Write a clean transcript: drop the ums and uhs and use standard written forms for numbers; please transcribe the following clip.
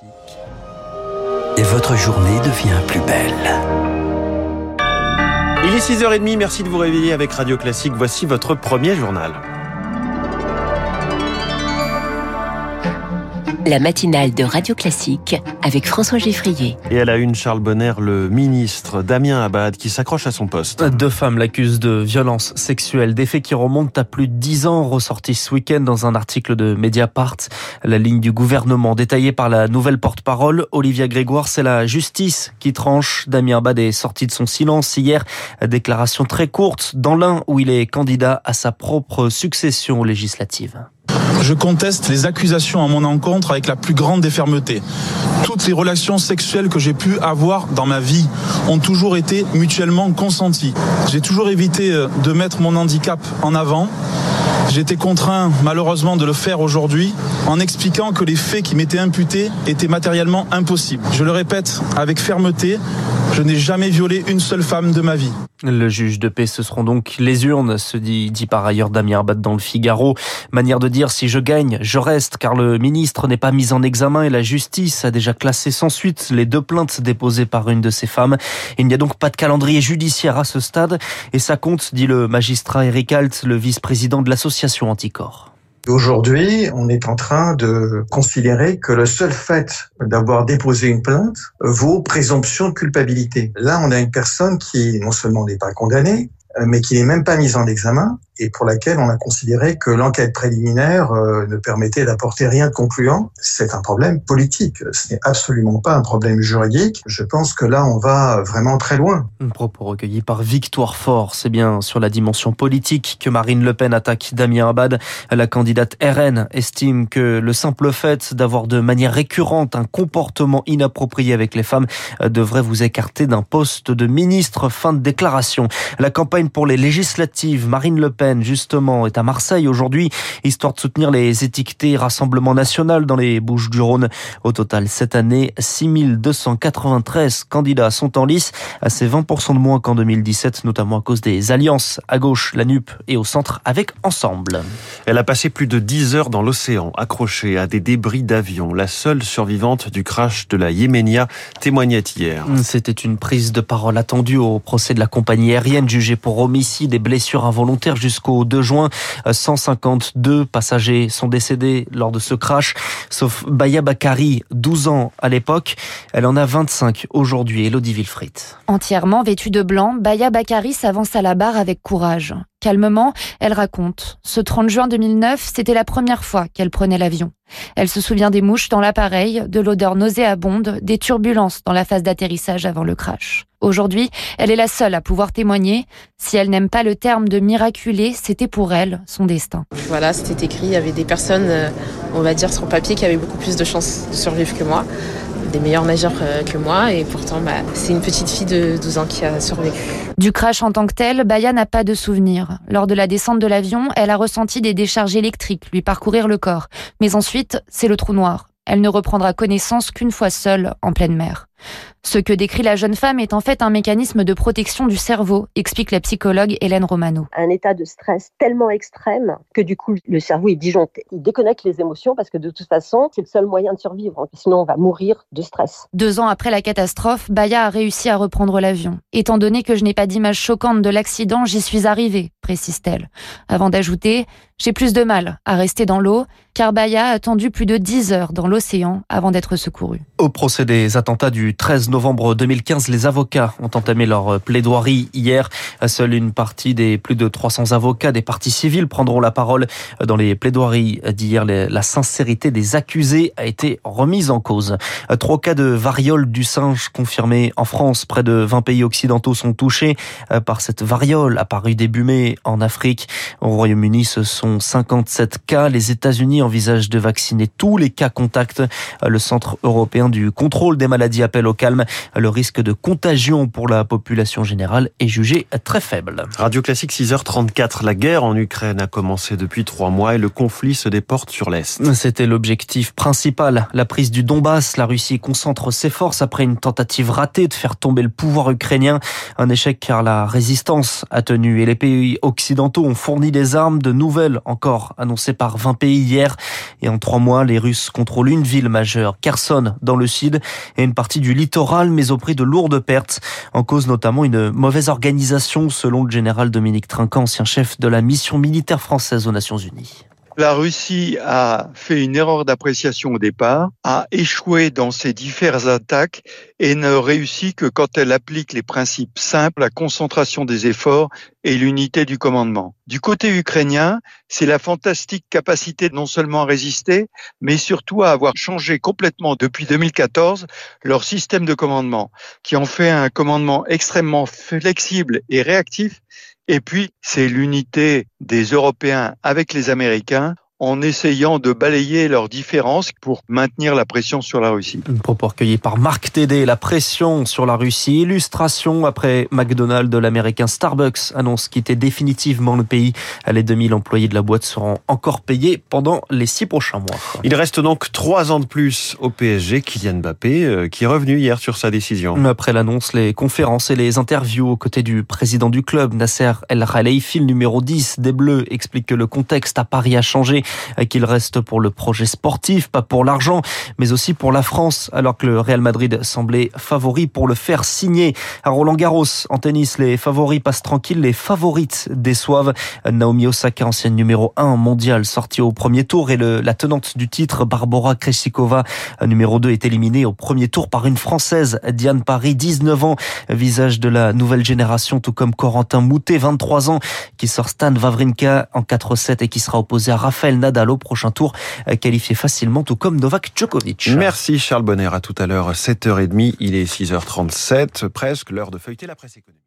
Classique et votre journée devient plus belle. Il est 6h30, merci de vous réveiller avec Radio Classique. Voici votre premier journal. La matinale de Radio Classique avec François Geffrier. Et à la une, Charles Bonner, le ministre Damien Abad, qui s'accroche à son poste. Deux femmes l'accusent de violences sexuelles, des faits qui remontent à plus de 10 ans, ressortis ce week-end dans un article de Mediapart. La ligne du gouvernement, détaillée par la nouvelle porte-parole, Olivia Grégoire, c'est la justice qui tranche. Damien Abad est sorti de son silence hier. Déclaration très courte dans l'Ain où il est candidat à sa propre succession législative. Je conteste les accusations à mon encontre avec la plus grande des fermetés. Toutes les relations sexuelles que j'ai pu avoir dans ma vie ont toujours été mutuellement consenties. J'ai toujours évité de mettre mon handicap en avant. J'ai été contraint, malheureusement, de le faire aujourd'hui en expliquant que les faits qui m'étaient imputés étaient matériellement impossibles. Je le répète avec fermeté, je n'ai jamais violé une seule femme de ma vie. Le juge de paix, ce seront donc les urnes, se dit par ailleurs Damien Abad dans le Figaro. Manière de dire, si je gagne, je reste, car le ministre n'est pas mis en examen et la justice a déjà classé sans suite les deux plaintes déposées par une de ces femmes. Il n'y a donc pas de calendrier judiciaire à ce stade et ça compte, dit le magistrat Eric Alt, le vice-président de l'association Anticor. Aujourd'hui, on est en train de considérer que le seul fait d'avoir déposé une plainte vaut présomption de culpabilité. Là, on a une personne qui, non seulement n'est pas condamnée, mais qui n'est même pas mise en examen et pour laquelle on a considéré que l'enquête préliminaire ne permettait d'apporter rien de concluant. C'est un problème politique, ce n'est absolument pas un problème juridique. Je pense que là, on va vraiment très loin. Un propos recueilli par Victoire Fort. C'est bien sur la dimension politique que Marine Le Pen attaque Damien Abad. La candidate RN estime que le simple fait d'avoir de manière récurrente un comportement inapproprié avec les femmes devrait vous écarter d'un poste de ministre. Fin de déclaration. La campagne pour les législatives, Marine Le Pen justement est à Marseille aujourd'hui, histoire de soutenir les étiquetés Rassemblement National dans les Bouches-du-Rhône. Au total, cette année, 6293 candidats sont en lice, c'est 20% de moins qu'en 2017, notamment à cause des alliances à gauche, la NUP et au centre avec Ensemble. Elle a passé plus de 10 heures dans l'océan, accrochée à des débris d'avion. La seule survivante du crash de la Yémenia témoignait hier. C'était une prise de parole attendue au procès de la compagnie aérienne jugée pour homicide et blessures involontaires jusqu'au 2 juin. 152 passagers sont décédés lors de ce crash, sauf Baya Bakari, 12 ans à l'époque. Elle en a 25 aujourd'hui, Elodie Villefrite. Entièrement vêtue de blanc, Baya Bakari s'avance à la barre avec courage. Calmement, elle raconte. Ce 30 juin 2009, c'était la première fois qu'elle prenait l'avion. Elle se souvient des mouches dans l'appareil, de l'odeur nauséabonde, des turbulences dans la phase d'atterrissage avant le crash. Aujourd'hui, elle est la seule à pouvoir témoigner. Si elle n'aime pas le terme de miraculé, c'était pour elle son destin. Voilà, c'était écrit, il y avait des personnes, on va dire sur papier, qui avaient beaucoup plus de chances de survivre que moi, des meilleurs nageurs que moi, et pourtant c'est une petite fille de 12 ans qui a survécu. Du crash en tant que tel, Baya n'a pas de souvenir. Lors de la descente de l'avion, elle a ressenti des décharges électriques lui parcourir le corps. Mais ensuite, c'est le trou noir. Elle ne reprendra connaissance qu'une fois seule, en pleine mer. Ce que décrit la jeune femme est en fait un mécanisme de protection du cerveau, explique la psychologue Hélène Romano. Un état de stress tellement extrême que du coup le cerveau est disjoncté. Il déconnecte les émotions parce que de toute façon, c'est le seul moyen de survivre. Sinon, on va mourir de stress. 2 ans après la catastrophe, Baya a réussi à reprendre l'avion. Étant donné que je n'ai pas d'image choquante de l'accident, j'y suis arrivée, précise-t-elle. Avant d'ajouter, j'ai plus de mal à rester dans l'eau, car Baya a attendu plus de 10 heures dans l'océan avant d'être secourue. Au procès des attentats du 13 novembre 2015, les avocats ont entamé leur plaidoirie hier. Seule une partie des plus de 300 avocats des parties civiles prendront la parole dans les plaidoiries d'hier. La sincérité des accusés a été remise en cause. 3 cas de variole du singe confirmés en France. Près de 20 pays occidentaux sont touchés par cette variole apparue début mai en Afrique. Au Royaume-Uni, ce sont 57 cas. Les États-Unis envisagent de vacciner tous les cas contacts. Le Centre européen du contrôle des maladies appelle appel au calme. Le risque de contagion pour la population générale est jugé très faible. Radio Classique 6h34. La guerre en Ukraine a commencé depuis 3 mois et le conflit se déporte sur l'Est. C'était l'objectif principal, la prise du Donbass. La Russie concentre ses forces après une tentative ratée de faire tomber le pouvoir ukrainien. Un échec car la résistance a tenu et les pays occidentaux ont fourni des armes, de nouvelles encore annoncées par 20 pays hier. Et en 3 mois, les Russes contrôlent une ville majeure, Kherson, dans le sud, et une partie du littoral, mais au prix de lourdes pertes. En cause notamment une mauvaise organisation, selon le général Dominique Trinquant, ancien chef de la mission militaire française aux Nations Unies. La Russie a fait une erreur d'appréciation au départ, a échoué dans ses diverses attaques et ne réussit que quand elle applique les principes simples, la concentration des efforts et l'unité du commandement. Du côté ukrainien, c'est la fantastique capacité non seulement à résister, mais surtout à avoir changé complètement depuis 2014 leur système de commandement, qui en fait un commandement extrêmement flexible et réactif. Et puis, c'est l'unité des Européens avec les Américains en essayant de balayer leurs différences pour maintenir la pression sur la Russie. Une propos recueillie par Marc Tédé, la pression sur la Russie. Illustration après McDonald's, l'américain Starbucks annonce quitter définitivement le pays. Les 2000 employés de la boîte seront encore payés pendant les 6 prochains mois. Il reste donc 3 ans de plus au PSG. Kylian Mbappé, qui est revenu hier sur sa décision. Après l'annonce, les conférences et les interviews aux côtés du président du club, Nasser El-Khalei, file numéro 10 des Bleus, explique que le contexte à Paris a changé, qu'il reste pour le projet sportif, pas pour l'argent, mais aussi pour la France, alors que le Real Madrid semblait favori pour le faire signer. À Roland-Garros, en tennis, les favoris passent tranquilles, les favorites déçoivent. Naomi Osaka, ancienne numéro 1 mondiale, sortie au premier tour, et la tenante du titre, Barbora Krejčíková, numéro 2, est éliminée au premier tour par une Française, Diane Parry, 19 ans, visage de la nouvelle génération, tout comme Corentin Moutet, 23 ans, qui sort Stan Wawrinka en 4-7 et qui sera opposé à Raphaël Nadal au prochain tour, qualifié facilement, tout comme Novak Djokovic. Merci Charles Bonner, à tout à l'heure, 7h30, il est 6h37, presque l'heure de feuilleter la presse économique.